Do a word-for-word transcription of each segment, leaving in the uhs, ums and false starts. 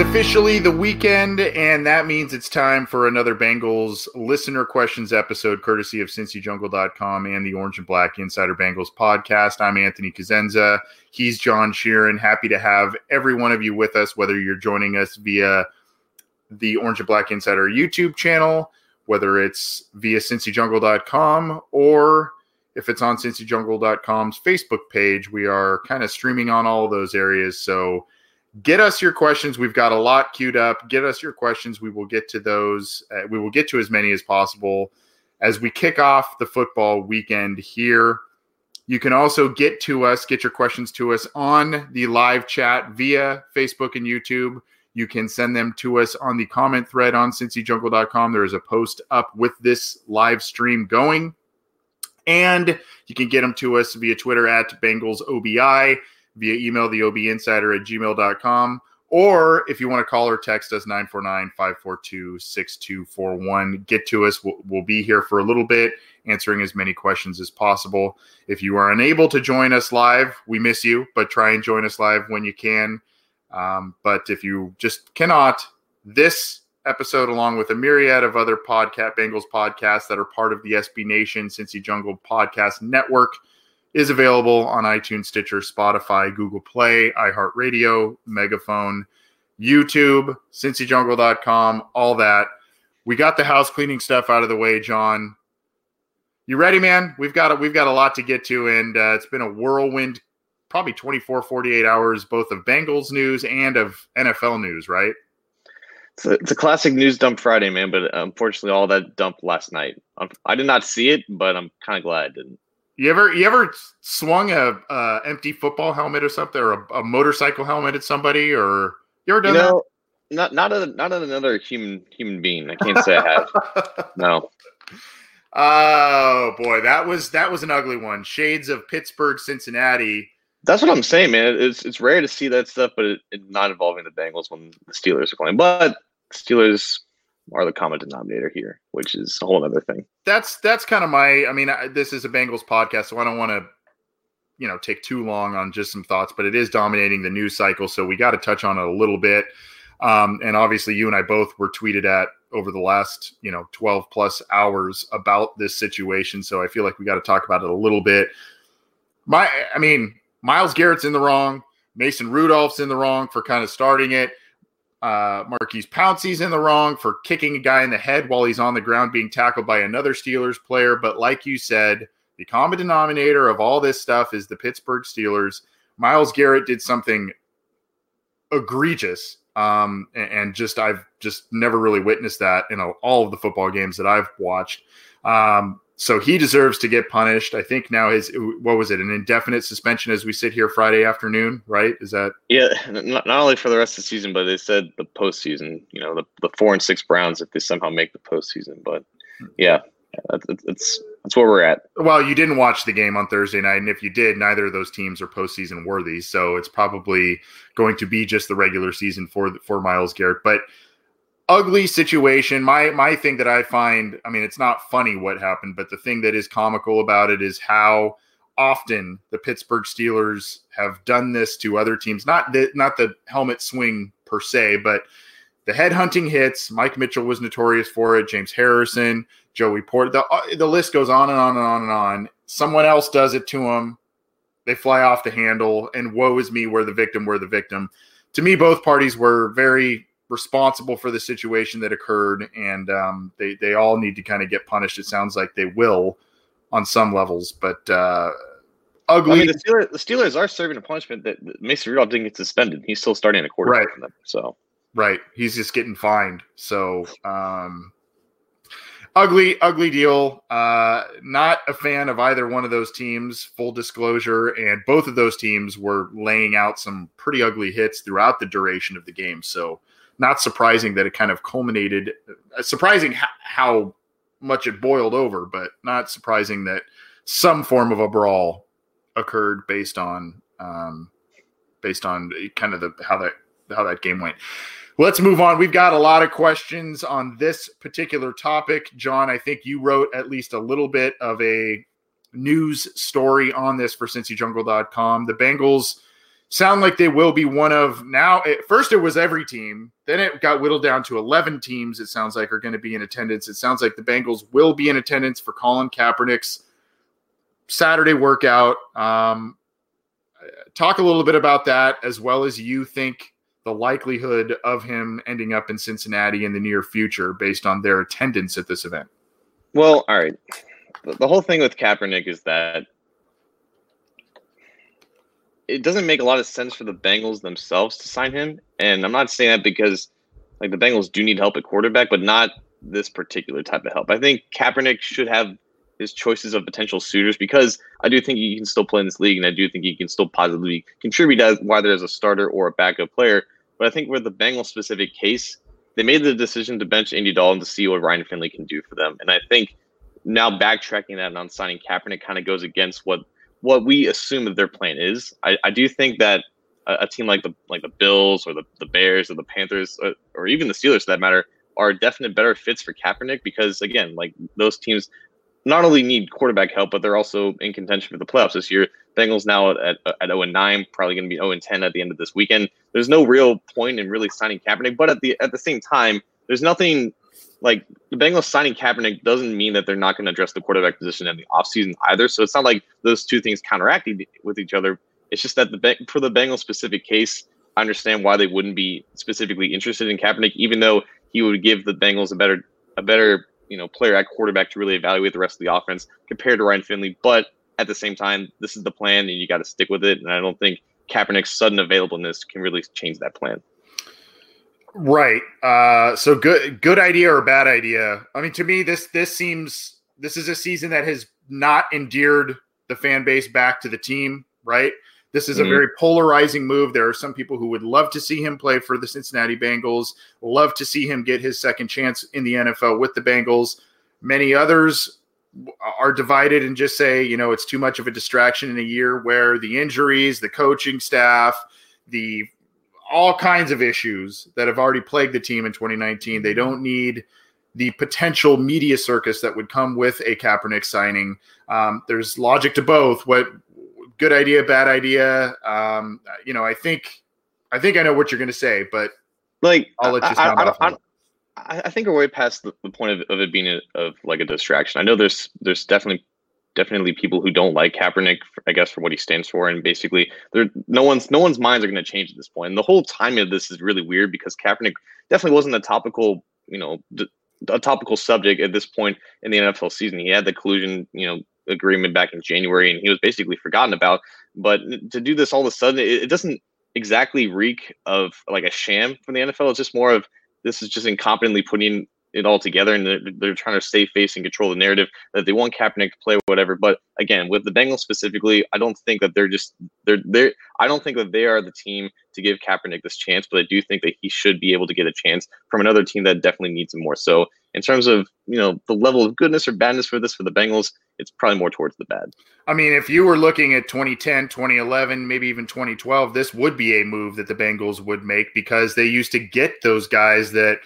It's officially the weekend, and that means it's time for another Bengals listener questions episode, courtesy of Cincy Jungle dot com and the Orange and Black Insider Bengals podcast. I'm Anthony Cosenza. He's John Sheeran. Happy to have every one of you with us, whether you're joining us via the Orange and Black Insider YouTube channel, whether it's via Cincy Jungle dot com, or if it's on Cincy Jungle dot com's Facebook page. We are kind of streaming on all of those areas, so get us your questions. We've got a lot queued up. Get us your questions. We will get to those. Uh, we will get to as many as possible as we kick off the football weekend here. You can also get to us, get your questions to us on the live chat via Facebook and YouTube. You can send them to us on the comment thread on Cincy Jungle dot com. There is a post up with this live stream going. And you can get them to us via Twitter at Bengals O B I. Via email, the O B insider at gmail dot com, or if you want to call or text us, nine four nine, five four two, six two four one. Get to us. We'll, we'll be here for a little bit, answering as many questions as possible. If you are unable to join us live, we miss you, but try and join us live when you can. Um, but if you just cannot, this episode, along with a myriad of other podcast, Bengals podcasts that are part of the S B Nation, Cincy Jungle Podcast Network, is available on iTunes, Stitcher, Spotify, Google Play, iHeartRadio, Megaphone, YouTube, Cincy Jungle dot com, all that. We got the house cleaning stuff out of the way, John. You ready, man? We've got a, we've got a lot to get to, and uh, it's been a whirlwind, probably twenty-four, forty-eight hours, both of Bengals news and of N F L news, right? It's a, it's a classic news dump Friday, man, but unfortunately all that dump last night. I'm, I did not see it, but I'm kind of glad I didn't. You ever you ever swung a uh, empty football helmet or something, or a, a motorcycle helmet at somebody, or you ever done you know, that? Not not a, not another human human being. I can't say I have. No. Oh boy, that was that was an ugly one. Shades of Pittsburgh, Cincinnati. That's what I'm saying, man. It's it's rare to see that stuff, but it's it not involving the Bengals when the Steelers are playing. But Steelers are the common denominator here, which is a whole other thing. That's that's kind of my, I mean, I, this is a Bengals podcast, so I don't want to, you know, take too long on just some thoughts, but it is dominating the news cycle, so we got to touch on it a little bit. Um, and obviously you and I both were tweeted at over the last, you know, twelve plus hours about this situation, so I feel like we got to talk about it a little bit. My, I mean, Myles Garrett's in the wrong. Mason Rudolph's in the wrong for kind of starting it. Uh, Marquise Pouncey's in the wrong for kicking a guy in the head while he's on the ground being tackled by another Steelers player. But like you said, the common denominator of all this stuff is the Pittsburgh Steelers. Myles Garrett did something egregious, um, and, and just I've just never really witnessed that in a, all of the football games that I've watched. Um, so he deserves to get punished. I think now his, what was it, an indefinite suspension as we sit here Friday afternoon, right? Is that? Yeah, not, not only for the rest of the season, but they said the postseason, you know, the, the four and six Browns, if they somehow make the postseason. But yeah, that's, that's, that's where we're at. Well, you didn't watch the game on Thursday night, and if you did, neither of those teams are postseason worthy. So it's probably going to be just the regular season for, for Myles Garrett. But ugly situation. My my thing that I find, I mean, it's not funny what happened, but the thing that is comical about it is how often the Pittsburgh Steelers have done this to other teams. Not the, not the helmet swing per se, but the headhunting hits. Mike Mitchell was notorious for it. James Harrison, Joey Porter. The, the list goes on and on and on and on. Someone else does it to them. They fly off the handle, and woe is me, we're the victim, we're the victim. To me, both parties were very responsible for the situation that occurred, and um, they, they all need to kind of get punished. It sounds like they will on some levels, but uh, ugly. I mean, the, Steelers, the Steelers are serving a punishment that Mason Rudolph didn't get suspended. He's still starting a quarterback right. from them. So. Right. He's just getting fined. So um, ugly, ugly deal. Uh, not a fan of either one of those teams, full disclosure, and both of those teams were laying out some pretty ugly hits throughout the duration of the game. So not surprising that it kind of culminated, surprising how, how much it boiled over, but not surprising that some form of a brawl occurred based on, um, based on kind of the, how that, how that game went. Let's move on. We've got a lot of questions on this particular topic. John, I think you wrote at least a little bit of a news story on this for Cincy Jungle dot com. The Bengals sound like they will be one of now. At first, it was every team. Then it got whittled down to eleven teams, it sounds like, are going to be in attendance. It sounds like the Bengals will be in attendance for Colin Kaepernick's Saturday workout. Um, talk a little bit about that, as well as you think the likelihood of him ending up in Cincinnati in the near future based on their attendance at this event. Well, all right. The whole thing with Kaepernick is that it doesn't make a lot of sense for the Bengals themselves to sign him. And I'm not saying that because, like, the Bengals do need help at quarterback, but not this particular type of help. I think Kaepernick should have his choices of potential suitors, because I do think he can still play in this league, and I do think he can still positively contribute as whether as a starter or a backup player. But I think with the Bengals specific case, they made the decision to bench Andy Dalton to see what Ryan Finley can do for them. And I think now backtracking that and on signing Kaepernick kind of goes against what what we assume that their plan is. I, I do think that a, a team like the like the Bills or the, the Bears or the Panthers or, or even the Steelers, for that matter, are definite better fits for Kaepernick, because, again, like, those teams not only need quarterback help, but they're also in contention for the playoffs this year. Bengals now at at oh and nine, probably going to be oh and ten at the end of this weekend. There's no real point in really signing Kaepernick, but at the at the same time, there's nothing like the Bengals signing Kaepernick doesn't mean that they're not going to address the quarterback position in the offseason either. So it's not like those two things counteract with each other. It's just that the for the Bengals specific case, I understand why they wouldn't be specifically interested in Kaepernick, even though he would give the Bengals a better a better. you know, player at quarterback to really evaluate the rest of the offense compared to Ryan Finley. But at the same time, this is the plan and you got to stick with it. And I don't think Kaepernick's sudden availableness can really change that plan. Right. Uh, so good, good idea or bad idea. I mean, to me, this, this seems, this is a season that has not endeared the fan base back to the team, right? This is a mm-hmm. very polarizing move. There are some people who would love to see him play for the Cincinnati Bengals, love to see him get his second chance in the N F L with the Bengals. Many others are divided and just say, you know, it's too much of a distraction in a year where the injuries, the coaching staff, the all kinds of issues that have already plagued the team in twenty nineteen. They don't need the potential media circus that would come with a Kaepernick signing. Um, there's logic to both. What, Good idea, bad idea. Um, you know, I think, I think I know what you're going to say, but like, I'll let you sound off. I, I, I think we're way past the, the point of, of it being a, of like a distraction. I know there's there's definitely definitely people who don't like Kaepernick, I guess, for what he stands for, and basically, there no one's no one's minds are going to change at this point. And the whole timing of this is really weird, because Kaepernick definitely wasn't a topical, you know, d- a topical subject at this point in the N F L season. He had the collusion, you know, agreement back in January, and he was basically forgotten about. But to do this all of a sudden, it, it doesn't exactly reek of like a sham from the N F L. It's just more of this is just incompetently putting it all together, and they're, they're trying to save face and control the narrative that they want Kaepernick to play or whatever. But again, with the Bengals specifically, I don't think that they're just they're they're I don't think that they are the team to give Kaepernick this chance, but I do think that he should be able to get a chance from another team that definitely needs him more. So in terms of, you know, the level of goodness or badness for this for the Bengals, it's probably more towards the bad. I mean, if you were looking at twenty ten, twenty eleven, maybe even twenty twelve, this would be a move that the Bengals would make, because they used to get those guys that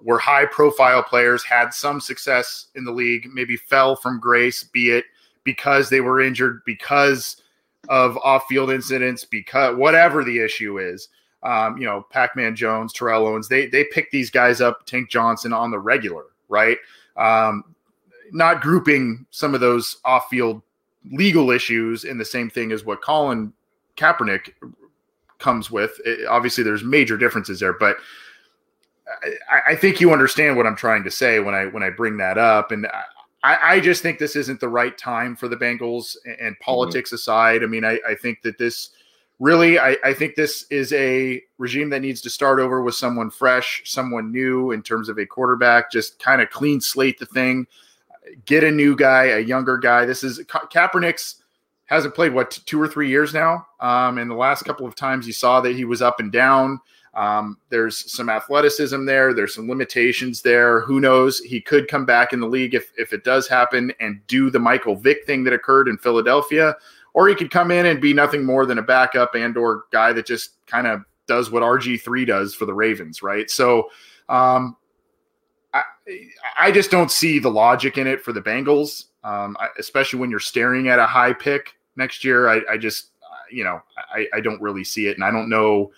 were high-profile players, had some success in the league, maybe fell from grace, be it because they were injured, because of off-field incidents, because whatever the issue is. Um, you know, Pac-Man Jones, Terrell Owens, they they pick these guys up, Tank Johnson, on the regular, right? Um, not grouping some of those off-field legal issues in the same thing as what Colin Kaepernick comes with. It, obviously, there's major differences there, but I, I think you understand what I'm trying to say when I when I bring that up. And I, I just think this isn't the right time for the Bengals, and, and politics mm-hmm. aside. I mean, I, I think that this really, I, I think this is a regime that needs to start over with someone fresh, someone new in terms of a quarterback, just kind of clean slate the thing, get a new guy, a younger guy. This is Ka- Kaepernick's hasn't played, what, two or three years now. Um, and the last couple of times you saw that he was up and down. Um, there's some athleticism there. There's some limitations there. Who knows? He could come back in the league if, if it does happen and do the Michael Vick thing that occurred in Philadelphia, or he could come in and be nothing more than a backup and or guy that just kind of does what R G three does for the Ravens. Right. So, um, I, I just don't see the logic in it for the Bengals. Um, I, especially when you're staring at a high pick next year. I, I just, you know, I, I don't really see it. And I don't know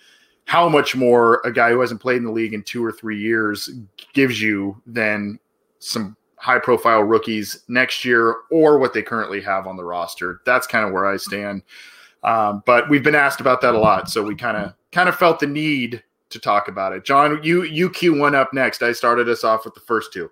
how much more a guy who hasn't played in the league in two or three years gives you than some high profile rookies next year or what they currently have on the roster. That's kind of where I stand. Um, but we've been asked about that a lot. So we kind of, kind of felt the need to talk about it. John, you, you queue one up next. I started us off with the first two.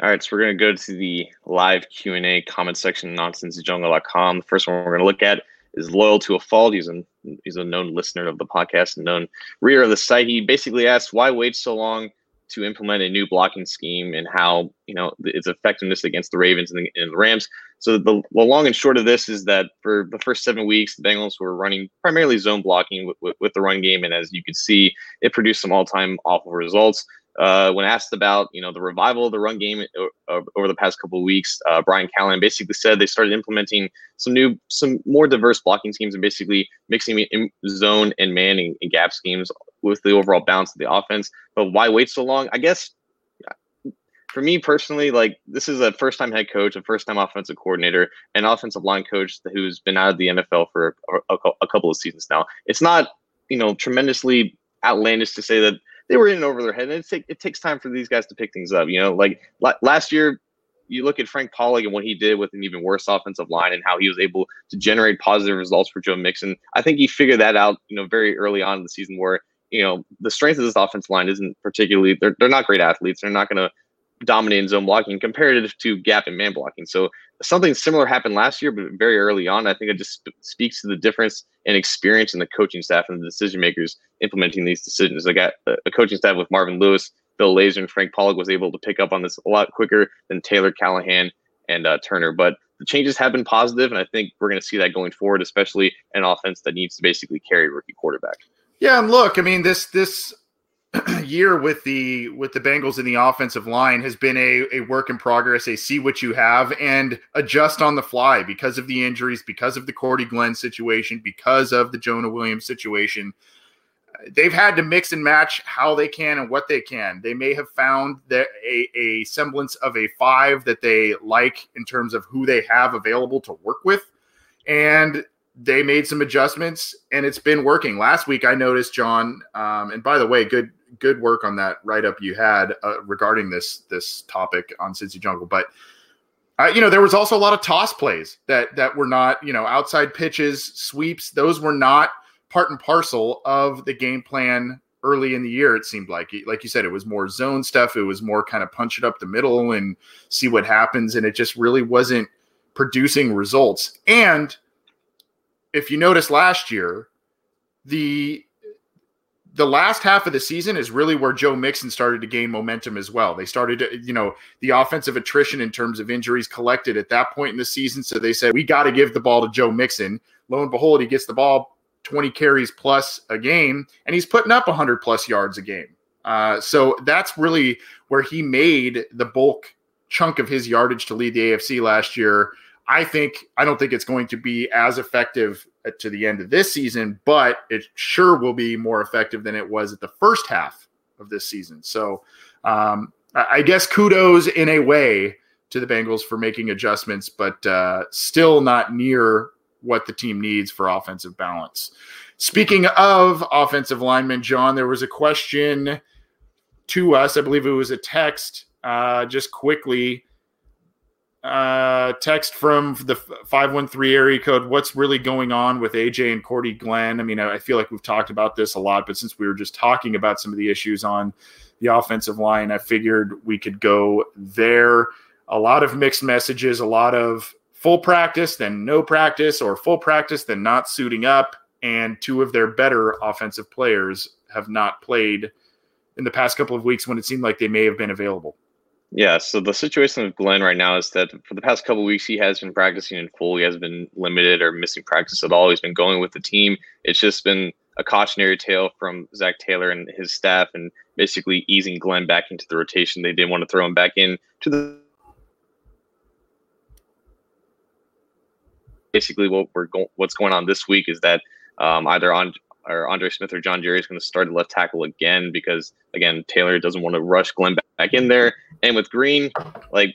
All right, so we're going to go to the live Q and A comment section on Cincy Jungle dot com. The first one we're going to look at is Loyal to a Fault. He's a, he's a known listener of the podcast and known reader of the site. He basically asks, why wait so long to implement a new blocking scheme and how, you know, its effectiveness against the Ravens and the, and the Rams? So the, the long and short of this is that for the first seven weeks, the Bengals were running primarily zone blocking with, with, with the run game, and as you can see, it produced some all-time awful results. Uh, when asked about, you know, the revival of the run game o- over the past couple of weeks, uh, Brian Callahan basically said they started implementing some new, some more diverse blocking schemes and basically mixing in zone and man and, and gap schemes with the overall balance of the offense. But why wait so long? I guess for me personally, like, this is a first-time head coach, a first-time offensive coordinator, an offensive line coach who's been out of the N F L for a, a, a couple of seasons now. It's not, you know, tremendously outlandish to say that they were in and over their head, and it, take, it takes time for these guys to pick things up. You know, like l- last year, you look at Frank Pollack and what he did with an even worse offensive line and how he was able to generate positive results for Joe Mixon. I think he figured that out, you know, very early on in the season where, you know, the strength of this offensive line isn't particularly – they're they're not great athletes. They're not going to dominate in zone blocking comparative to gap and man blocking. So something similar happened last year, but very early on. I think it just sp- speaks to the difference in experience in the coaching staff and the decision makers implementing these decisions. I got a, a coaching staff with Marvin Lewis, Bill Lazor, and Frank Pollack was able to pick up on this a lot quicker than Taylor, Callahan, and uh, Turner. But the changes have been positive, and I think we're going to see that going forward, especially an offense that needs to basically carry rookie quarterback. Yeah, and look, I mean, this this year with the with the Bengals in the offensive line has been a, a work in progress, a see what you have and adjust on the fly because of the injuries, because of the Cordy Glenn situation, because of the Jonah Williams situation. They've had to mix and match how they can and what they can. They may have found that a, a semblance of a five that they like in terms of who they have available to work with, and they made some adjustments, and it's been working. Last week, I noticed, John, um, and by the way, good good work on that write-up you had uh, regarding this this topic on Cincy Jungle. But, uh, you know, there was also a lot of toss plays that that were not, you know, outside pitches, sweeps. Those were not part and parcel of the game plan early in the year, it seemed like. Like you said, it was more zone stuff. It was more kind of punch it up the middle and see what happens, and it just really wasn't producing results. And if you notice last year, the the last half of the season is really where Joe Mixon started to gain momentum as well. They started to, you know, the offensive attrition in terms of injuries collected at that point in the season. So they said, we got to give the ball to Joe Mixon. Lo and behold, he gets the ball twenty carries plus a game, and he's putting up one hundred plus yards a game. Uh, so that's really where he made the bulk chunk of his yardage to lead the A F C last year. I think I don't think it's going to be as effective to the end of this season, but it sure will be more effective than it was at the first half of this season. So um, I guess kudos in a way to the Bengals for making adjustments, but uh, still not near what the team needs for offensive balance. Speaking of offensive linemen, John, there was a question to us. I believe it was a text uh, just quickly. Uh, text from the five one three area code. What's really going on with A J and Cordy Glenn? I mean, I feel like we've talked about this a lot, but since we were just talking about some of the issues on the offensive line, I figured we could go there. A lot of mixed messages, a lot of full practice, then no practice, or full practice, then not suiting up. And two of their better offensive players have not played in the past couple of weeks when it seemed like they may have been available. Yeah, so the situation with Glenn right now is that for the past couple of weeks, he has been practicing in full. He hasn't been limited or missing practice at all. He's been going with the team. It's just been a cautionary tale from Zac Taylor and his staff and basically easing Glenn back into the rotation. They didn't want to throw him back in to the – basically what we're go- what's going on this week is that um, either on – or Andre Smith or John Jerry is going to start at left tackle again because, again, Taylor doesn't want to rush Glenn back in there. And with Green, like,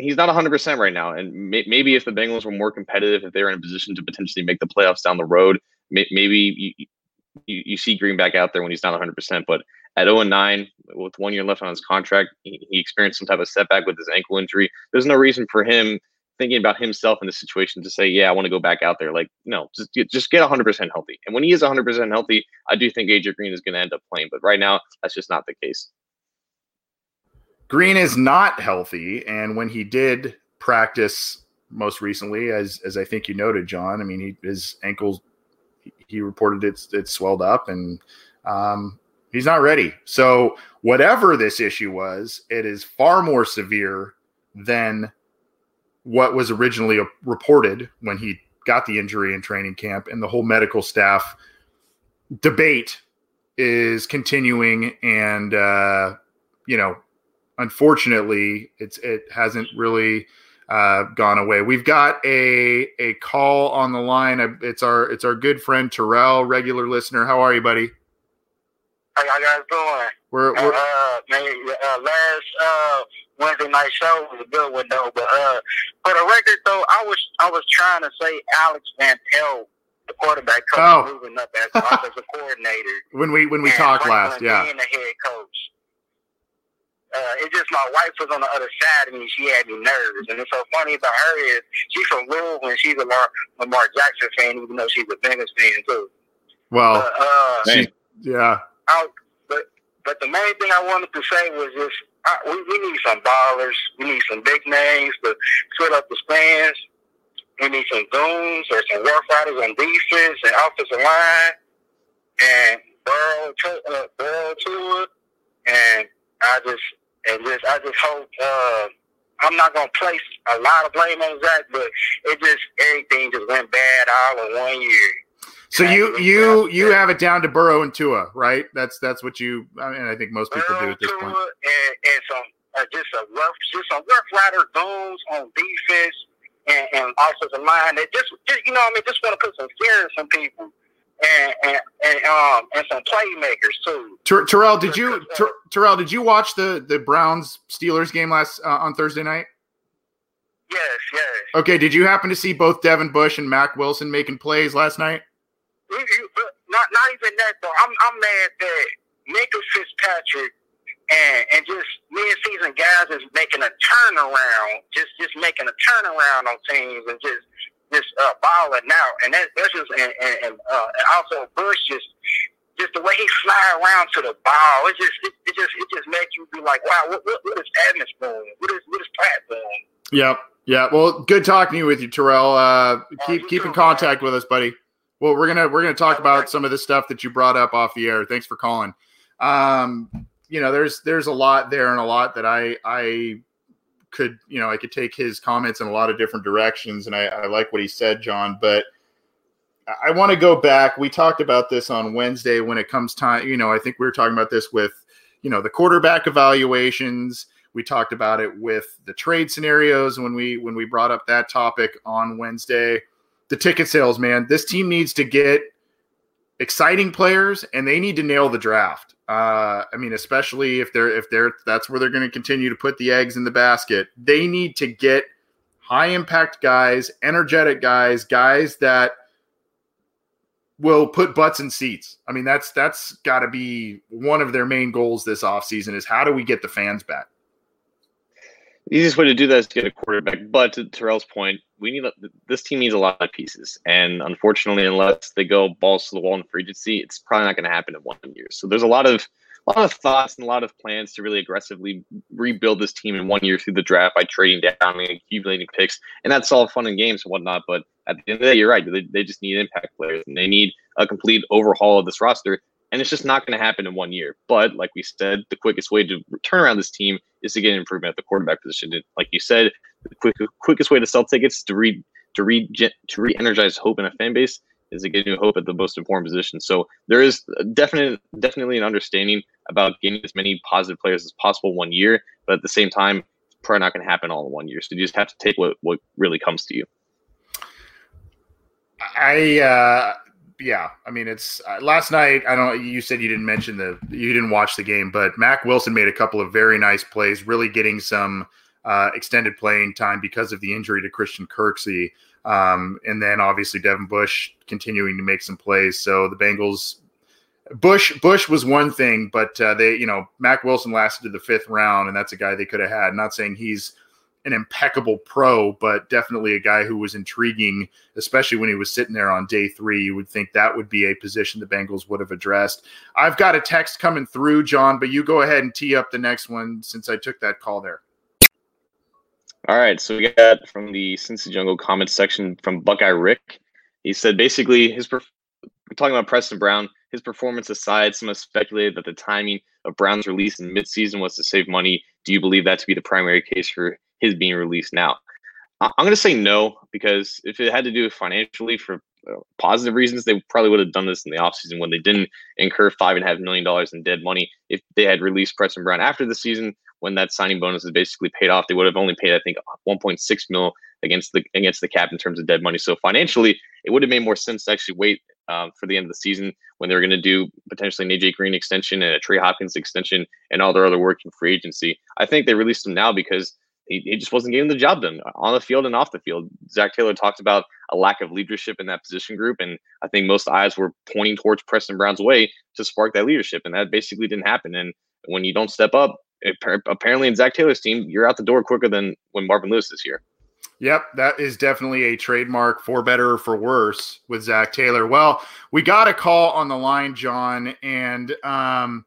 he's not one hundred percent right now. And may, maybe if the Bengals were more competitive, if they were in a position to potentially make the playoffs down the road, may, maybe you, you, you see Green back out there when he's not one hundred percent. But at oh and nine, with one year left on his contract, he, he experienced some type of setback with his ankle injury. There's no reason for him thinking about himself in this situation to say, yeah, I want to go back out there. Like, no, just, just get one hundred percent healthy. And when he is one hundred percent healthy, I do think A J Green is going to end up playing. But right now, that's just not the case. Green is not healthy. And when he did practice most recently, as as I think you noted, John, I mean, he, his ankles, he reported it's it swelled up and um, he's not ready. So whatever this issue was, it is far more severe than what was originally reported when he got the injury in training camp, and the whole medical staff debate is continuing. And, uh, you know, unfortunately it's, it hasn't really uh, gone away. We've got a, a call on the line. It's our, it's our good friend Terrell, regular listener. How are you, buddy? How y'all guys doing? We're, we're uh, man, uh, last, uh, Wednesday night show was a good one though, but uh, for the record though, I was I was trying to say Alex Van Pelt, the quarterback coach, oh. moving up as offensive coordinator. When we when we talked last, yeah, being the head coach. Uh, it's just my wife was on the other side of me. She had me nervous, and it's so funny about her is she's from Louisville and she's a Lamar, Lamar Jackson fan, even though she's a Bengals fan too. Well, but, uh, she, yeah. I, but but the main thing I wanted to say was just. I, we, we need some ballers. We need some big names to fill up the stands. We need some goons or some rough riders on defense and offensive line. And Burrow, uh, Burrow to it. And I just, and just, I just hope. Uh, I'm not gonna place a lot of blame on Zach, but it just everything just went bad all in one year. So you you you have it down to Burrow and Tua, right? That's that's what you I mean, I think most people Burrow, do at this Tua, point. And, and some uh, just a rough, just some rough rider goons on defense and, and also the line that just, just you know what I mean just want to put some fear in some people and and, and um and some playmakers too. Ter- Terrell, did you Ter- Terrell did you watch the the Browns Steelers game last uh, on Thursday night? Yes, yes. Okay, did you happen to see both Devin Bush and Mack Wilson making plays last night? Not, not even that though. I'm, I'm mad that Minkah Fitzpatrick and and just mid-season guys is making a turnaround, just just making a turnaround on teams and just just uh, balling out. And that, that's just and and, and, uh, and also Bush just just the way he fly around to the ball. It just it, it just it just makes you be like, wow, what what, what is atmosphere? What is what is platform? Yeah, yeah. Well, good talking to you with you, Terrell. Uh, keep uh, keep in contact with us, buddy. Well, we're gonna we're gonna talk about some of the stuff that you brought up off the air. Thanks for calling. Um, you know, there's there's a lot there and a lot that I I could you know I could take his comments in a lot of different directions, and I, I like what he said, John. But I want to go back. We talked about this on Wednesday when it comes time. You know, I think we were talking about this with you know the quarterback evaluations. We talked about it with the trade scenarios when we when we brought up that topic on Wednesday. The ticket sales, man, this team needs to get exciting players and they need to nail the draft. Uh, I mean, especially if they're, if they're, that's where they're going to continue to put the eggs in the basket. They need to get high impact guys, energetic guys, guys that will put butts in seats. I mean, that's, that's gotta be one of their main goals this offseason is how do we get the fans back? The easiest way to do that is to get a quarterback. But to Terrell's point, we need a, this team needs a lot of pieces. And unfortunately, unless they go balls to the wall in free agency, it's probably not going to happen in one year. So there's a lot of a lot of thoughts and a lot of plans to really aggressively rebuild this team in one year through the draft by trading down and accumulating picks. And that's all fun and games and whatnot. But at the end of the day, you're right. They, they just need impact players. And they need a complete overhaul of this roster. And it's just not going to happen in one year. But like we said, the quickest way to turn around this team is to get an improvement at the quarterback position. And like you said, the quick, quickest way to sell tickets is to re to re to re-energize hope in a fan base is to get new hope at the most important position. So there is definite, definitely an understanding about getting as many positive players as possible one year. But at the same time, it's probably not going to happen all in one year. So you just have to take what, what really comes to you. I. Uh... Yeah, I mean, it's uh, last night. I don't. You said you didn't mention the, you didn't watch the game, but Mack Wilson made a couple of very nice plays, really getting some uh, extended playing time because of the injury to Christian Kirksey. Um, and then obviously Devin Bush continuing to make some plays. So the Bengals, Bush, Bush was one thing, but uh, they, you know, Mack Wilson lasted to the fifth round, and that's a guy they could have had. Not saying he's an impeccable pro, but definitely a guy who was intriguing, especially when he was sitting there on day three. You would think that would be a position the Bengals would have addressed. I've got a text coming through, John, but you go ahead and tee up the next one since I took that call there. All right, so we got from the Cincy Jungle comment section from Buckeye Rick. He said basically his perf- – talking about Preston Brown, his performance aside, some have speculated that the timing of Brown's release in midseason was to save money. Do you believe that to be the primary case for his being released now? I'm going to say no, because if it had to do with financially for positive reasons, they probably would have done this in the offseason when they didn't incur five point five million dollars in dead money. If they had released Preston Brown after the season, when that signing bonus is basically paid off, they would have only paid, I think, one point six mil against the against the cap in terms of dead money. So financially, it would have made more sense to actually wait um, for the end of the season when they're going to do potentially an A J Green extension and a Trey Hopkins extension and all their other work in free agency. I think they released him now because he, he just wasn't getting the job done on the field and off the field. Zac Taylor talked about a lack of leadership in that position group, and I think most eyes were pointing towards Preston Brown's way to spark that leadership, and that basically didn't happen. And when you don't step up, apparently in Zac Taylor's team, you're out the door quicker than when Marvin Lewis is here. Yep, that is definitely a trademark for better or for worse with Zac Taylor. Well, we got a call on the line, John, and um,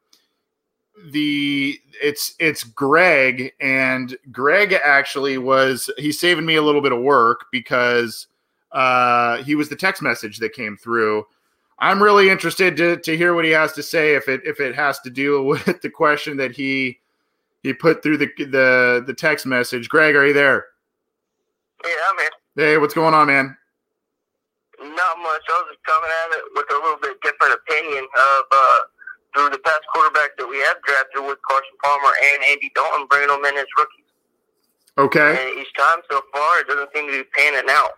the it's it's Greg, and Greg actually was he's saving me a little bit of work because uh, he was the text message that came through. I'm really interested to to hear what he has to say if it if it has to deal with the question that he. He put through the, the the text message. Greg, are you there? Yeah, I'm here. Hey, what's going on, man? Not much. I was just coming at it with a little bit different opinion of uh, through the past quarterback that we have drafted with Carson Palmer and Andy Dalton, bringing them in as rookies. Okay. And each time so far, it doesn't seem to be panning out.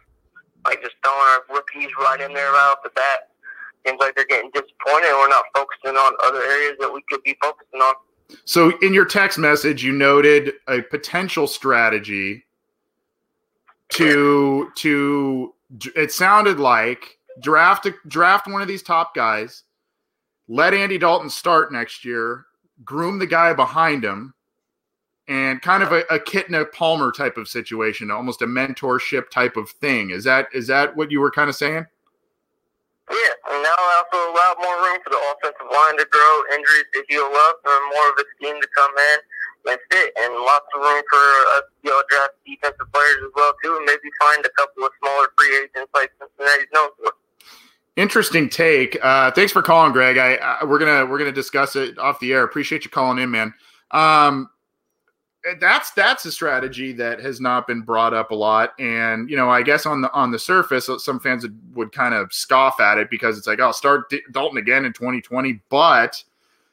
Like just throwing our rookies right in there right off the bat. Seems like they're getting disappointed and we're not focusing on other areas that we could be focusing on. So in your text message, you noted a potential strategy to to it sounded like draft a, draft one of these top guys, let Andy Dalton start next year, groom the guy behind him, and kind of a, a Kitna Palmer type of situation, almost a mentorship type of thing. Is that is that what you were kind of saying? Yeah, and now I also allow more room for the offensive line to grow, injuries to heal up, and more of a scheme to come in and fit, and lots of room for us to you know, draft defensive players as well, too, and maybe find a couple of smaller free agents like Cincinnati's known for. Interesting take. Uh, thanks for calling, Greg. I, I we're gonna we're gonna discuss it off the air. Appreciate you calling in, man. Um, that's that's a strategy that has not been brought up a lot, and you know, I guess on the on the surface, some fans would, would kind of scoff at it because it's like, "Oh, start D- Dalton again in twenty twenty." But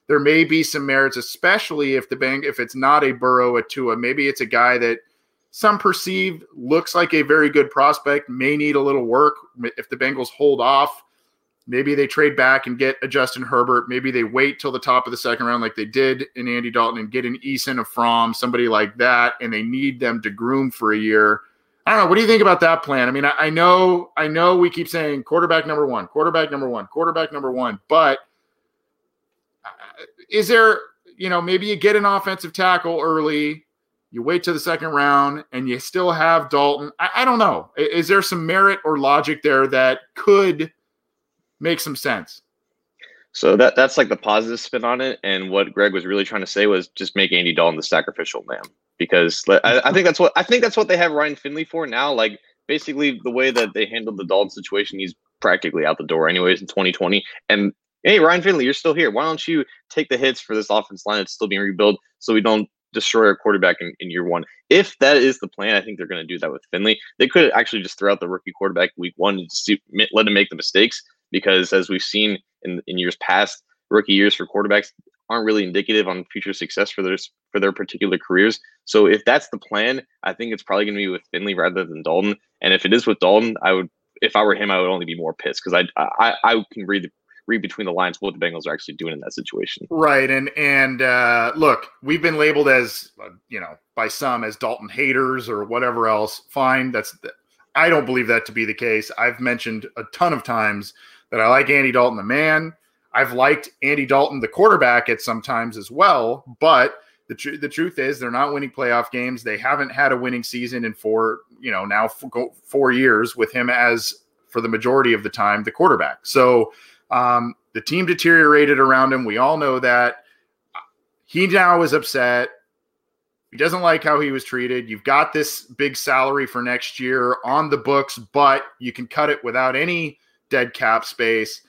there may be some merits, especially if the bang if it's not a Burrow, a Tua, maybe it's a guy that some perceived looks like a very good prospect, may need a little work. If the Bengals hold off, maybe they trade back and get a Justin Herbert. Maybe they wait till the top of the second round like they did in Andy Dalton and get an Eason, a Fromm, somebody like that, and they need them to groom for a year. I don't know. What do you think about that plan? I mean, I, I know I know, we keep saying quarterback number one, quarterback number one, quarterback number one, but is there, you know, maybe you get an offensive tackle early, you wait till the second round, and you still have Dalton. I, I don't know. Is there some merit or logic there that could – make some sense? So that that's like the positive spin on it, and what Greg was really trying to say was just make Andy Dalton the sacrificial lamb, because I, I think that's what I think that's what they have Ryan Finley for now. Like basically the way that they handled the Dalton situation, he's practically out the door anyways in twenty twenty. And hey, Ryan Finley, you're still here. Why don't you take the hits for this offense line that's still being rebuilt so we don't destroy our quarterback in, in year one? If that is the plan, I think they're going to do that with Finley. They could actually just throw out the rookie quarterback week one and see, let him make the mistakes. Because as we've seen in, in years past, rookie years for quarterbacks aren't really indicative on future success for their, for their particular careers. So if that's the plan, I think it's probably going to be with Finley rather than Dalton. And if it is with Dalton, I would, if I were him, I would only be more pissed because I, I I can read read between the lines what the Bengals are actually doing in that situation. Right. And, and uh, look, we've been labeled as, uh, you know, by some as Dalton haters or whatever else. Fine. That's, I don't believe that to be the case. I've mentioned a ton of times that I like Andy Dalton, the man. I've liked Andy Dalton, the quarterback, at some times as well, but the, tr- the truth is they're not winning playoff games. They haven't had a winning season in four, you know, now f- four years with him as, for the majority of the time, the quarterback. So um, the team deteriorated around him. We all know that. He now is upset. He doesn't like how he was treated. You've got this big salary for next year on the books, but you can cut it without any dead cap space.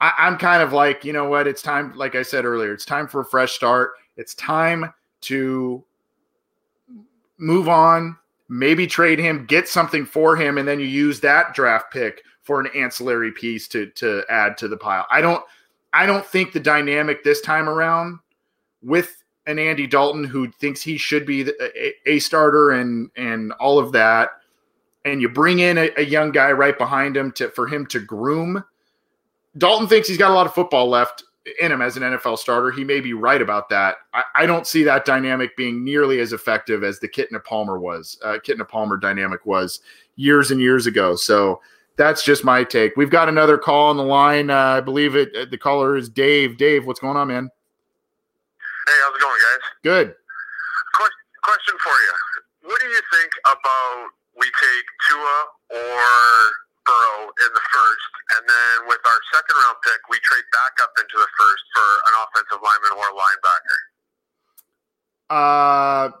I'm kind of like, you know what, it's time, like I said earlier, it's time for a fresh start. It's time to move on, maybe trade him, get something for him, and then you use that draft pick for an ancillary piece to to add to the pile. I don't I don't think the dynamic this time around with an Andy Dalton who thinks he should be a, a starter and and all of that, and you bring in a, a young guy right behind him to for him to groom. Dalton thinks he's got a lot of football left in him as an N F L starter. He may be right about that. I, I don't see that dynamic being nearly as effective as the Kitna Palmer was, uh, Kitna Palmer dynamic was years and years ago. So that's just my take. We've got another call on the line. Uh, I believe it. The caller is Dave. Dave, what's going on, man? Hey, how's it going, guys? Good. Question, question for you. What do you think about we take Tua or Burrow in the first, and then with our second round pick, we trade back up into the first for an offensive lineman or a linebacker? Uh,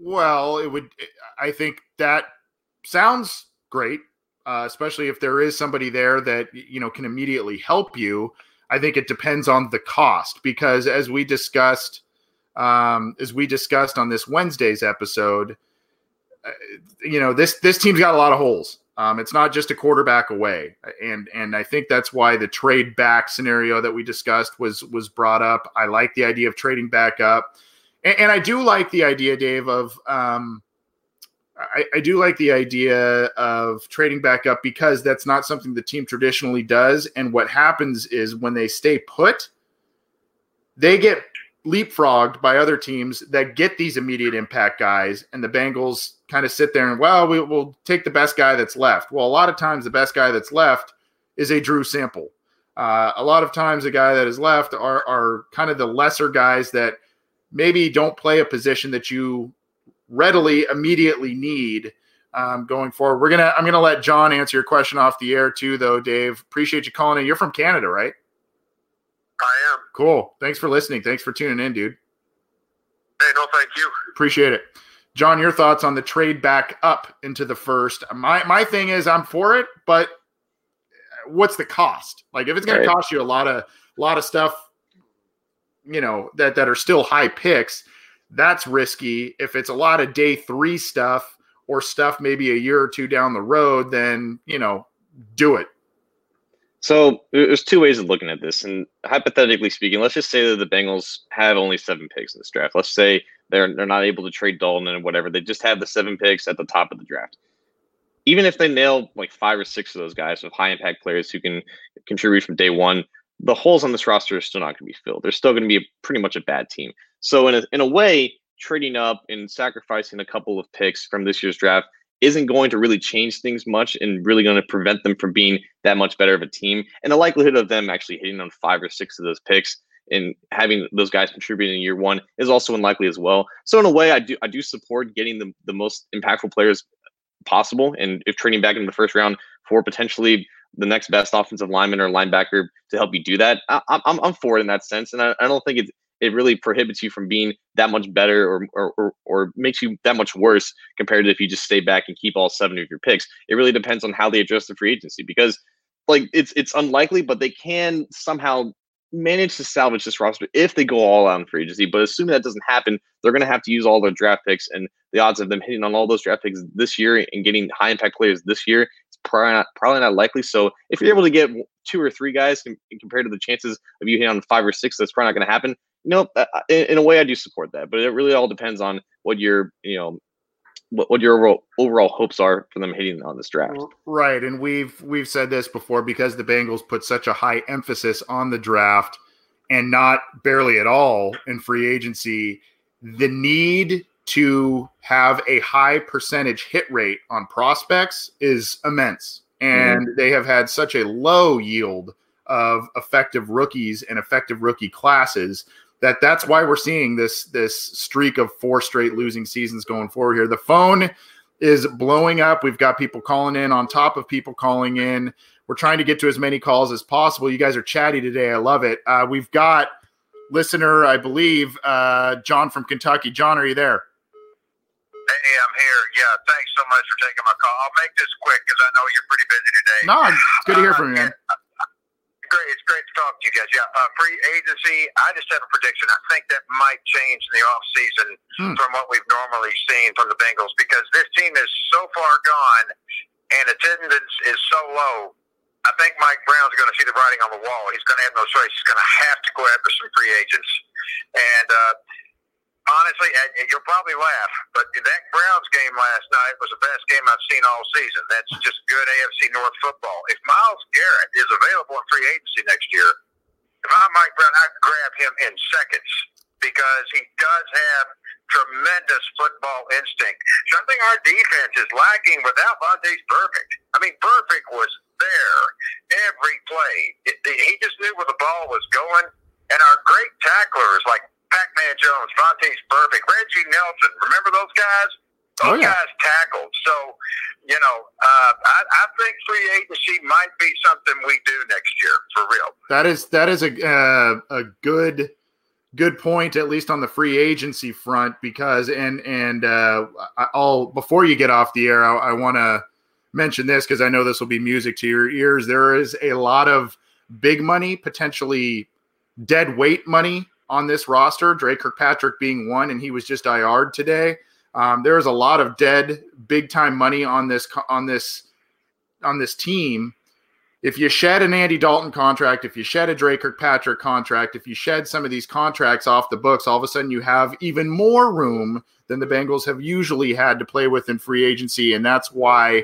well, it would. I think that sounds great, uh, especially if there is somebody there that you know can immediately help you. I think it depends on the cost because, as we discussed, um, as we discussed on this Wednesday's episode, uh, you know this this team's got a lot of holes. Um, it's not just a quarterback away. And and I think that's why the trade back scenario that we discussed was was brought up. I like the idea of trading back up. And, and I do like the idea, Dave, of um, I, I do like the idea of trading back up because that's not something the team traditionally does. And what happens is when they stay put, they get leapfrogged by other teams that get these immediate impact guys, and the Bengals kind of sit there and, well, we will take the best guy that's left. Well, a lot of times the best guy that's left is a Drew Sample. Uh, a lot of times the guy that is left are, are kind of the lesser guys that maybe don't play a position that you readily immediately need um, going forward. We're going to, I'm going to let John answer your question off the air too, though, Dave. Appreciate you calling in. You're from Canada, right? I am. Cool. Thanks for listening. Thanks for tuning in, dude. Hey, no, thank you. Appreciate it. John, your thoughts on the trade back up into the first. My my thing is I'm for it, but what's the cost? Like if it's going right. to cost you a lot of a lot of stuff, you know, that, that are still high picks, that's risky. If it's a lot of day three stuff or stuff maybe a year or two down the road, then, you know, do it. So there's two ways of looking at this, and hypothetically speaking, let's just say that the Bengals have only seven picks in this draft. Let's say they're they're not able to trade Dalton and whatever. They just have the seven picks at the top of the draft. Even if they nail like five or six of those guys with high-impact players who can contribute from day one, the holes on this roster are still not going to be filled. They're still going to be pretty much a bad team. So in a, in a way, trading up and sacrificing a couple of picks from this year's draft isn't going to really change things much and really going to prevent them from being that much better of a team. And the likelihood of them actually hitting on five or six of those picks and having those guys contributing in year one is also unlikely as well. So in a way, I do I do support getting the, the most impactful players possible. And if trading back in the first round for potentially the next best offensive lineman or linebacker to help you do that, I, I'm, I'm for it in that sense. And I, I don't think it's, it really prohibits you from being that much better or, or or or makes you that much worse compared to if you just stay back and keep all seven of your picks. It really depends on how they address the free agency because like it's it's unlikely, but they can somehow manage to salvage this roster if they go all out on free agency. But assuming that doesn't happen, they're going to have to use all their draft picks, and the odds of them hitting on all those draft picks this year and getting high impact players this year is probably not, probably not likely. So if you're able to get two or three guys compared to the chances of you hitting on five or six, that's probably not going to happen. Nope. In a way, I do support that, but it really all depends on what your, you know, what, what your overall, overall hopes are for them hitting on this draft. Right. And we've, we've said this before, because the Bengals put such a high emphasis on the draft and not barely at all in free agency, the need to have a high percentage hit rate on prospects is immense. And mm-hmm. they have had such a low yield of effective rookies and effective rookie classes that that's why we're seeing this, this streak of four straight losing seasons going forward here. The phone is blowing up. We've got people calling in on top of people calling in. We're trying to get to as many calls as possible. You guys are chatty today. I love it. Uh, we've got listener, I believe, uh, John from Kentucky. John, are you there? Hey, I'm here. Yeah, thanks so much for taking my call. I'll make this quick because I know you're pretty busy today. No, it's good to hear from you, man. Uh, great. It's great to talk to you guys. Yeah, uh, free agency, I just have a prediction. I think that might change in the offseason hmm. from what we've normally seen from the Bengals, because this team is so far gone and attendance is so low. I think Mike Brown's going to see the writing on the wall. He's going to have no choice. He's going to have to go after some free agents. And uh, honestly, and you'll probably laugh, but that Browns game last night was the best game I've seen all season. That's just good A F C North football. If Myles Garrett is available in free agency next year, if I'm Mike Brown, I'd grab him in seconds, because he does have tremendous football instinct. Something our defense is lacking without Vontaze Burfict. I mean, Burfict was there every play. It, it, he just knew where the ball was going. And our great tacklers like Pac-Man Jones, Vontaze Burfict, Reggie Nelson, remember those guys? Those oh, yeah. guys tackled. So, you know, uh, I, I think free agency might be something we do next year, for real. That is that is a uh, a good Good point, at least on the free agency front, because and and uh, I'll before you get off the air, I, I want to mention this because I know this will be music to your ears. There is a lot of big money, potentially dead weight money on this roster. Dre Kirkpatrick being one, and he was just I R'd today. Um, there is a lot of dead big time money on this on this on this team. If you shed an Andy Dalton contract, if you shed a Dre Kirkpatrick contract, if you shed some of these contracts off the books, all of a sudden you have even more room than the Bengals have usually had to play with in free agency. And that's why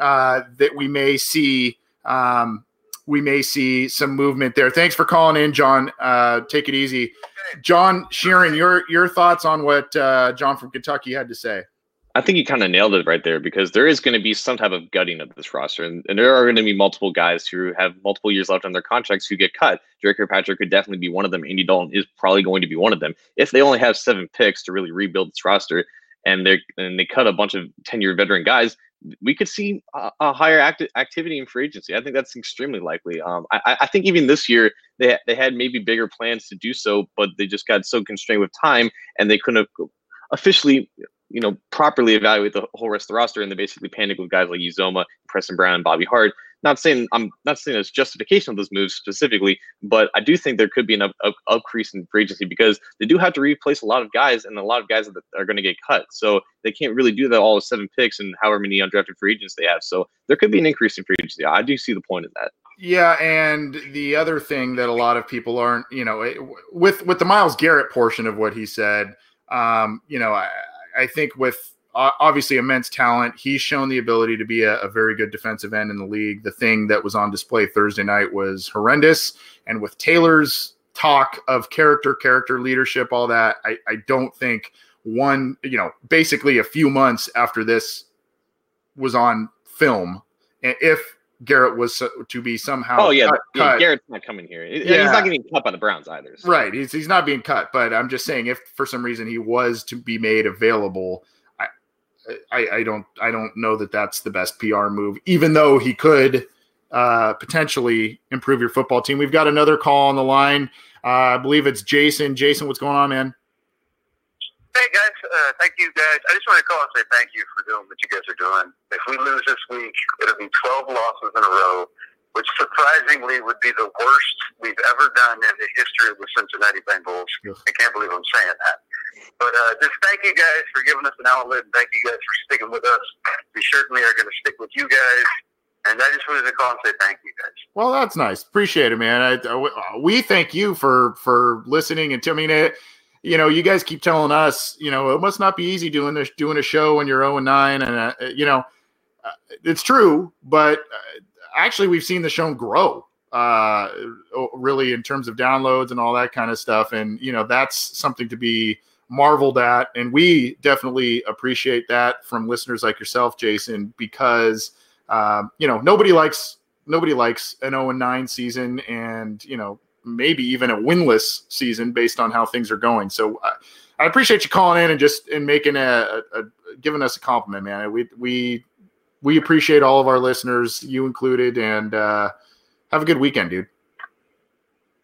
uh, that we may see um, we may see some movement there. Thanks for calling in, John. Uh, take it easy. John Sheeran, your your thoughts on what uh, John from Kentucky had to say. I think you kind of nailed it right there, because there is going to be some type of gutting of this roster. And, and there are going to be multiple guys who have multiple years left on their contracts who get cut. Dre Kirkpatrick could definitely be one of them. Andy Dalton is probably going to be one of them. If they only have seven picks to really rebuild this roster and, and they cut a bunch of ten-year veteran guys, we could see a, a higher acti- activity in free agency. I think that's extremely likely. Um, I, I think even this year they, they had maybe bigger plans to do so, but they just got so constrained with time and they couldn't have officially – you know, properly evaluate the whole rest of the roster, and they basically panic with guys like Uzoma, Preston Brown, and Bobby Hart. Not saying I'm not saying it's justification of those moves specifically, but I do think there could be an up, up, increase in free agency, because they do have to replace a lot of guys, and a lot of guys that are going to get cut. So they can't really do that all with seven picks and however many undrafted free agents they have. So there could be an increase in free agency. I do see the point of that. Yeah, and the other thing that a lot of people aren't, you know, with with the Myles Garrett portion of what he said, um, you know, I. I think with uh, obviously immense talent, he's shown the ability to be a, a very good defensive end in the league. The thing that was on display Thursday night was horrendous. And with Taylor's talk of character, character leadership, all that, I, I don't think one, you know, basically a few months after this was on film, if Garrett was to be somehow oh yeah, cut, yeah cut. Garrett's not coming here. Yeah. He's not getting cut by the Browns either. So. Right, he's he's not being cut. But I'm just saying, if for some reason he was to be made available, I I, I don't I don't know that that's the best P R move. Even though he could uh, potentially improve your football team. We've got another call on the line. Uh, I believe it's Jason. Jason, what's going on, man? Hey guys, uh, thank you guys. I just want to call and say thank you for doing what you guys are doing. If we lose this week, it'll be twelve losses in a row, which surprisingly would be the worst we've ever done in the history of the Cincinnati Bengals. Yes. I can't believe I'm saying that. But uh, just thank you guys for giving us an outlet, and thank you guys for sticking with us. We certainly are going to stick with you guys. And I just wanted to call and say thank you, guys. Well, that's nice. Appreciate it, man. I, I, we thank you for, for listening. And t- I mean, it, you know, you guys keep telling us, you know, it must not be easy doing this, doing a show when you're oh and nine. And, uh, you know, uh, it's true, but uh, actually we've seen the show grow, uh, really in terms of downloads and all that kind of stuff. And, you know, that's something to be marveled at. And we definitely appreciate that from listeners like yourself, Jason, because, um, you know, nobody likes, nobody likes an oh and nine season, and, you know, maybe even a winless season based on how things are going. So uh, I appreciate you calling in and just, and making a, a, a, giving us a compliment, man. We, we, we appreciate all of our listeners, you included, and uh, have a good weekend, dude.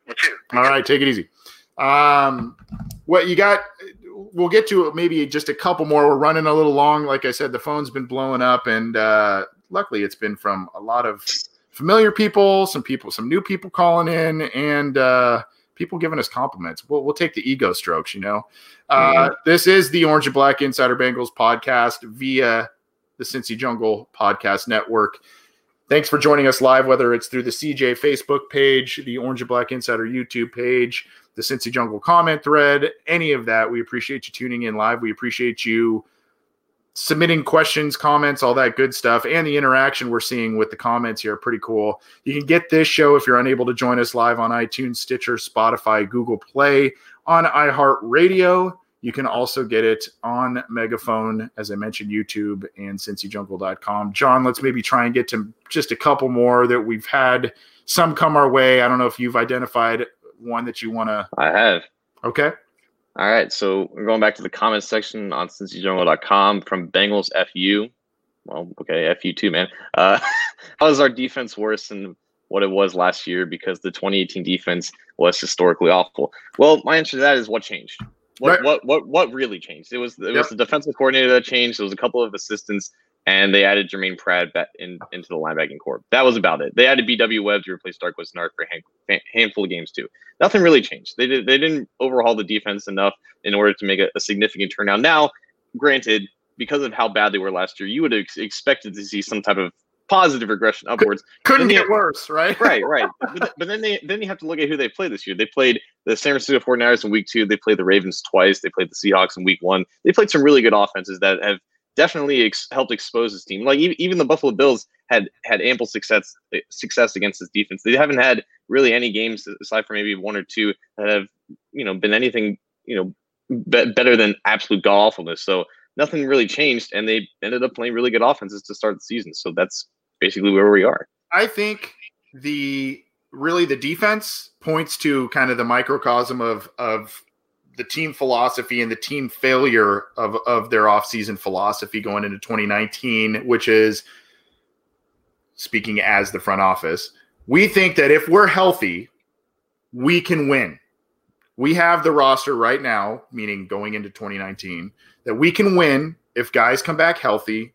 You too. All right. Take it easy. Um, what you got, we'll get to maybe just a couple more. We're running a little long. Like I said, the phone's been blowing up, and uh, luckily it's been from a lot of familiar people, some people, some new people calling in, and uh, people giving us compliments. We'll, we'll take the ego strokes, you know. Uh, this is the Orange and Black Insider Bengals podcast via the Cincy Jungle Podcast Network. Thanks for joining us live, whether it's through the C J Facebook page, the Orange and Black Insider YouTube page, the Cincy Jungle comment thread, any of that. We appreciate you tuning in live. We appreciate you submitting questions, comments, all that good stuff, and the interaction we're seeing with the comments here. Pretty cool. You can get this show, if you're unable to join us live, on iTunes, Stitcher, Spotify, Google Play, on iHeartRadio. You can also get it on Megaphone, as I mentioned, YouTube, and Cincy Jungle dot com. John, let's maybe try and get to just a couple more that we've had. Some come our way. I don't know if you've identified one that you want to. I have. Okay. All right. So we're going back to the comments section on Cincy Jungle dot com from Bengals F U. Well, okay, F U too, man. Uh, how is our defense worse than what it was last year because the twenty eighteen defense was historically awful? Well, my answer to that is what changed. What, right. what what what really changed? It was it yep. was the defensive coordinator that changed. There was a couple of assistants, and they added Jermaine Pratt back in, into the linebacking corps. That was about it. They added B W. Webb to replace Darquez Nard for a handful of games too. Nothing really changed. They did, they didn't overhaul the defense enough in order to make a, a significant turnaround. Now, granted, because of how bad they were last year, you would have ex- expected to see some type of positive regression upwards. Couldn't get have, worse, right? Right, right. But, but then they then you have to look at who they play this year. They played the San Francisco forty-niners in week two. They played the Ravens twice. They played the Seahawks in week one. They played some really good offenses that have definitely ex- helped expose this team. Like even, even the Buffalo Bills had had ample success success against this defense. They haven't had really any games aside from maybe one or two that have, you know, been anything, you know, be- better than absolute god awfulness. So nothing really changed, and they ended up playing really good offenses to start the season. So that's basically where we are. I think the really the defense points to kind of the microcosm of of the team philosophy and the team failure of of their offseason philosophy going into twenty nineteen, which is, speaking as the front office, we think that if we're healthy, we can win. We have the roster right now, meaning going into twenty nineteen, that we can win if guys come back healthy.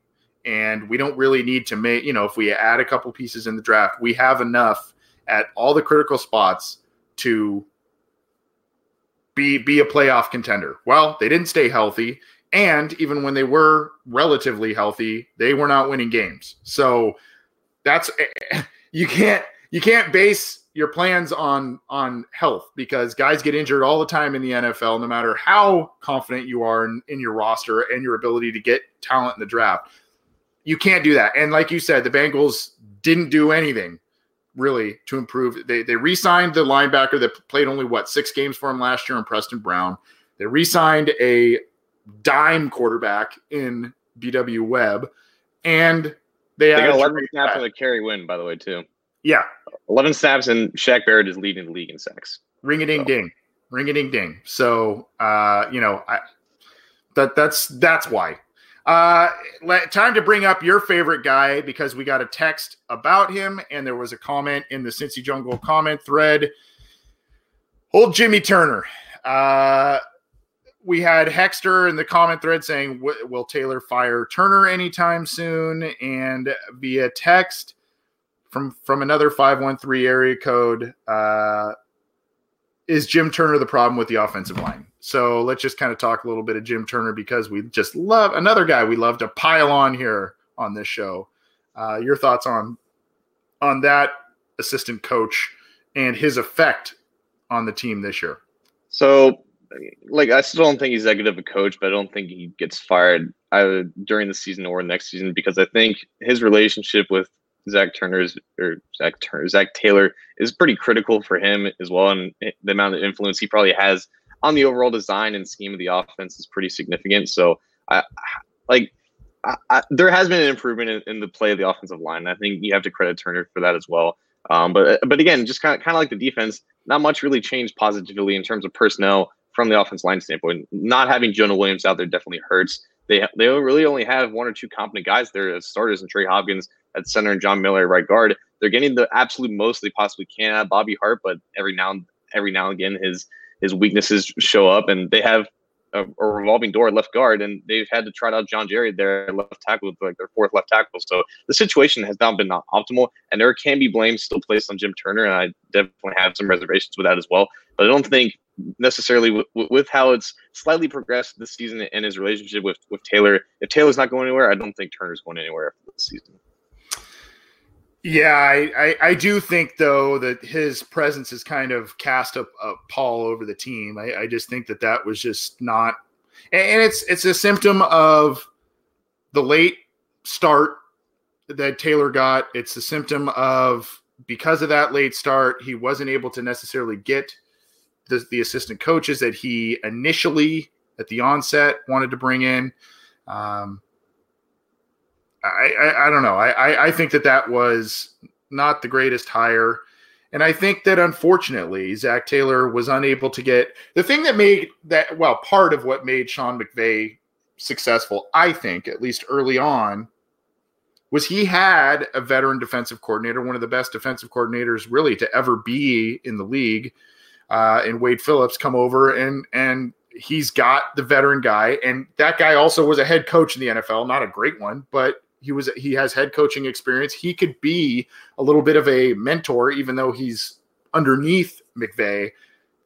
And we don't really need to make, you know, if we add a couple pieces in the draft, we have enough at all the critical spots to be be a playoff contender. Well, they didn't stay healthy. And even when they were relatively healthy, they were not winning games. So that's, you can't, you can't base your plans on, on health, because guys get injured all the time in the N F L, no matter how confident you are in, in your roster and your ability to get talent in the draft. You can't do that. And like you said, the Bengals didn't do anything really to improve. They they re-signed the linebacker that played only, what, six games for him last year in Preston Brown. They re-signed a dime quarterback in B W. Webb. And they, they got eleven snaps on the carry win, by the way, too. Yeah. eleven snaps, and Shaq Barrett is leading the league in sacks. Ring-a-ding-ding. So. Ring-a-ding-ding. So, uh, you know, I, that that's that's why. Uh, let, time to bring up your favorite guy, because we got a text about him, and there was a comment in the Cincy Jungle comment thread. Old Jimmy Turner. Uh, we had Hexter in the comment thread saying, will Taylor fire Turner anytime soon? And via text from, from another five one three area code, uh, is Jim Turner the problem with the offensive line? So let's just kind of talk a little bit of Jim Turner, because we just love another guy we love to pile on here on this show. Uh, your thoughts on on that assistant coach and his effect on the team this year? So like, I still don't think he's that good of a coach, but I don't think he gets fired either during the season or next season, because I think his relationship with Zac Turner's or Zac Turner, Zac Taylor is pretty critical for him as well. And the amount of influence he probably has on the overall design and scheme of the offense is pretty significant. So I like, I, I, there has been an improvement in, in the play of the offensive line. I think you have to credit Turner for that as well. Um, but but again, just kind of kind of like the defense, not much really changed positively in terms of personnel from the offense line standpoint. Not having Jonah Williams out there definitely hurts. They they really only have one or two competent guys there as starters, and Trey Hopkins at center and John Miller at right guard. They're getting the absolute most they possibly can out of Bobby Hart, but every now and every now and again his his weaknesses show up, and they have a, a revolving door at left guard, and they've had to try out John Jerry, their left tackle, like their fourth left tackle. So the situation has not been not optimal, and there can be blame still placed on Jim Turner, and I definitely have some reservations with that as well. But I don't think necessarily with, with how it's slightly progressed this season and his relationship with, with Taylor, if Taylor's not going anywhere, I don't think Turner's going anywhere after this season. Yeah, I, I, I do think, though, that his presence has kind of cast a, a pall over the team. I, I just think that that was just not – and it's it's a symptom of the late start that Taylor got. It's a symptom of, because of that late start, he wasn't able to necessarily get the, the assistant coaches that he initially, at the onset, wanted to bring in. Um I, I, I don't know. I, I think that that was not the greatest hire. And I think that, unfortunately, Zac Taylor was unable to get the thing that made that, well, part of what made Sean McVay successful, I think, at least early on, was he had a veteran defensive coordinator, one of the best defensive coordinators really to ever be in the league, uh, and Wade Phillips come over, and and he's got the veteran guy. And that guy also was a head coach in the N F L, not a great one, but He was. He has head coaching experience. He could be a little bit of a mentor, even though he's underneath McVay.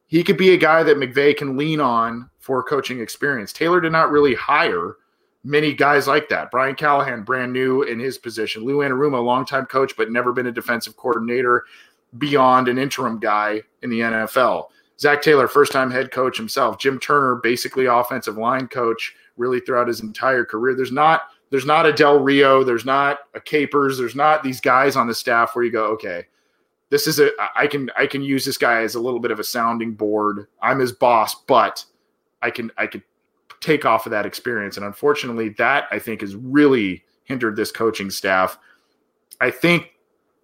He could be a guy that McVay can lean on for coaching experience. Taylor did not really hire many guys like that. Brian Callahan, brand new in his position. Lou Anarumo, longtime coach, but never been a defensive coordinator beyond an interim guy in the N F L. Zac Taylor, first-time head coach himself. Jim Turner, basically offensive line coach, really throughout his entire career. There's not... There's not a Del Rio. There's not a Capers. There's not these guys on the staff where you go, okay, this is a, I can, I can use this guy as a little bit of a sounding board. I'm his boss, but I can, I can take off of that experience. And unfortunately, that I think has really hindered this coaching staff. I think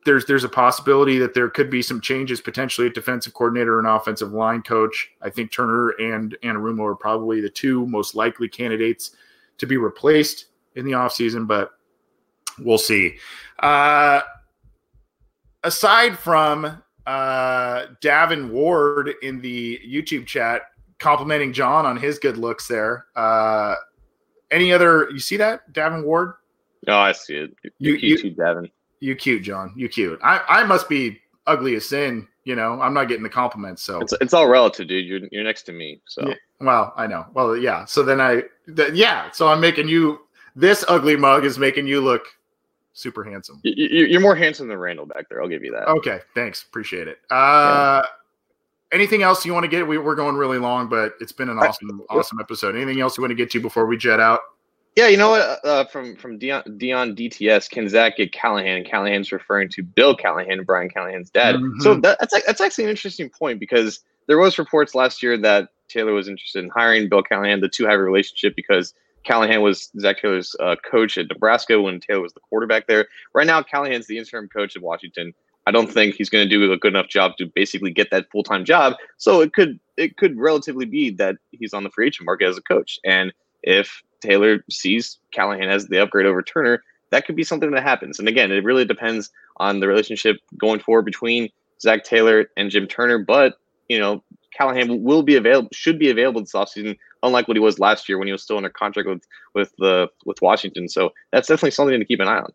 there's, there's a possibility that there could be some changes potentially at defensive coordinator and offensive line coach. I think Turner and Anarumo are probably the two most likely candidates to be replaced in the offseason, but we'll see. Uh, aside from uh, Davin Ward in the YouTube chat complimenting John on his good looks there, uh, any other – you see that, Davin Ward? Oh, I see it. You're you, cute, you, Davin. You cute, John. You cute. I, I must be ugly as sin. You know, I'm not getting the compliments. So it's, it's all relative, dude. You're you're next to me. So yeah, well, I know. Well, yeah. So then I th- – yeah. So I'm making you – this ugly mug is making you look super handsome. You're more handsome than Randall back there. I'll give you that. Okay, thanks. Appreciate it. Uh, yeah. Anything else you want to get? We, we're going really long, but it's been an awesome, awesome episode. Anything else you want to get to before we jet out? Yeah, you know what? Uh, from from Dion, Dion D T S, can Zac get Callahan? And Callahan's referring to Bill Callahan, Brian Callahan's dad. Mm-hmm. So that, that's that's actually an interesting point, because there was reports last year that Taylor was interested in hiring Bill Callahan. The two have a relationship because Callahan was Zac Taylor's uh, coach at Nebraska when Taylor was the quarterback there. Right now, Callahan's the interim coach at Washington. I don't think he's going to do a good enough job to basically get that full-time job. So it could it could relatively be that he's on the free agent market as a coach. And if Taylor sees Callahan as the upgrade over Turner, that could be something that happens. And again, it really depends on the relationship going forward between Zac Taylor and Jim Turner. But, you know, Callahan will be available, should be available this offseason, unlike what he was last year when he was still under contract with with the with Washington. So that's definitely something to keep an eye on.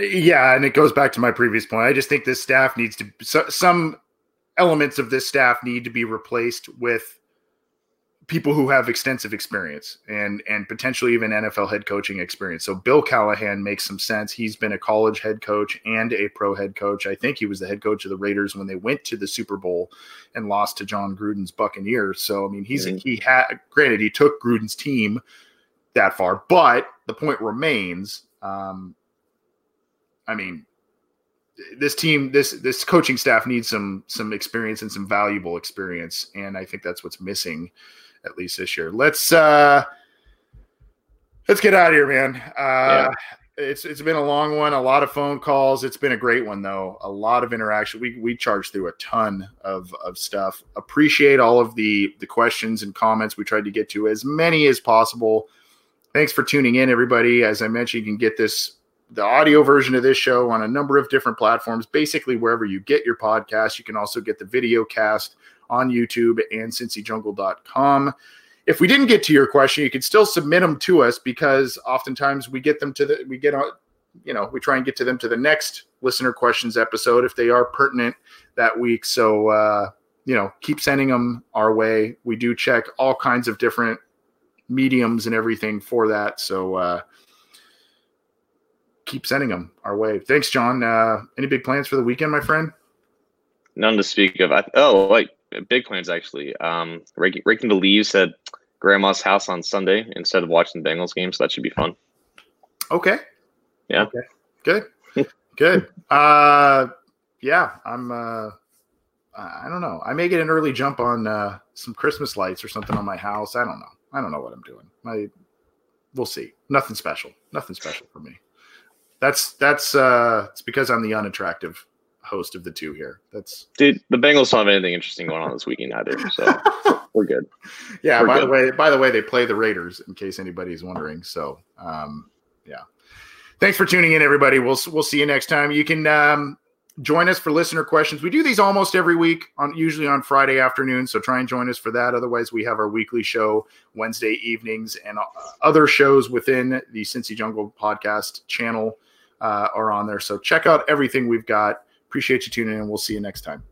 Yeah, and it goes back to my previous point. I just think this staff needs to so, some elements of this staff need to be replaced with people who have extensive experience and, and potentially even N F L head coaching experience. So Bill Callahan makes some sense. He's been a college head coach and a pro head coach. I think he was the head coach of the Raiders when they went to the Super Bowl and lost to John Gruden's Buccaneers. So, I mean, he's, yeah. he had, granted he took Gruden's team that far, but the point remains, um, I mean, this team, this, this coaching staff needs some, some experience and some valuable experience. And I think that's what's missing, at least this year. Let's, uh, let's get out of here, man. Uh, yeah. it's, it's been a long one, a lot of phone calls. It's been a great one though. A lot of interaction. We, we charged through a ton of, of stuff. Appreciate all of the, the questions and comments. We tried to get to as many as possible. Thanks for tuning in, everybody. As I mentioned, you can get this, the audio version of this show on a number of different platforms, basically wherever you get your podcast. You can also get the video cast on YouTube and Cincy Jungle dot com. If we didn't get to your question, you can still submit them to us, because oftentimes we get them to the, we get on, you know, we try and get to them to the next listener questions episode if they are pertinent that week. So, uh, you know, keep sending them our way. We do check all kinds of different mediums and everything for that. So, uh, keep sending them our way. Thanks, John. Uh, any big plans for the weekend, my friend? None to speak of. I, oh, like big plans, actually. Um, raking, raking the leaves at grandma's house on Sunday instead of watching the Bengals game, so that should be fun. Okay. Yeah. Okay. Good. Good. Uh, yeah, I'm uh, – I don't know. I may get an early jump on uh, some Christmas lights or something on my house. I don't know. I don't know what I'm doing. My, we'll see. Nothing special. Nothing special for me. That's that's uh, it's because I'm the unattractive host of the two here. That's dude. The Bengals don't have anything interesting going on this weekend either, so we're good. Yeah. We're by good. the way, by the way, they play the Raiders, in case anybody's wondering. So, um, yeah. Thanks for tuning in, everybody. We'll we'll see you next time. You can um, join us for listener questions. We do these almost every week, on usually on Friday afternoon. So try and join us for that. Otherwise, we have our weekly show Wednesday evenings, and uh, other shows within the Cincy Jungle podcast channel. Uh, are on there. So check out everything we've got. Appreciate you tuning in. We'll see you next time.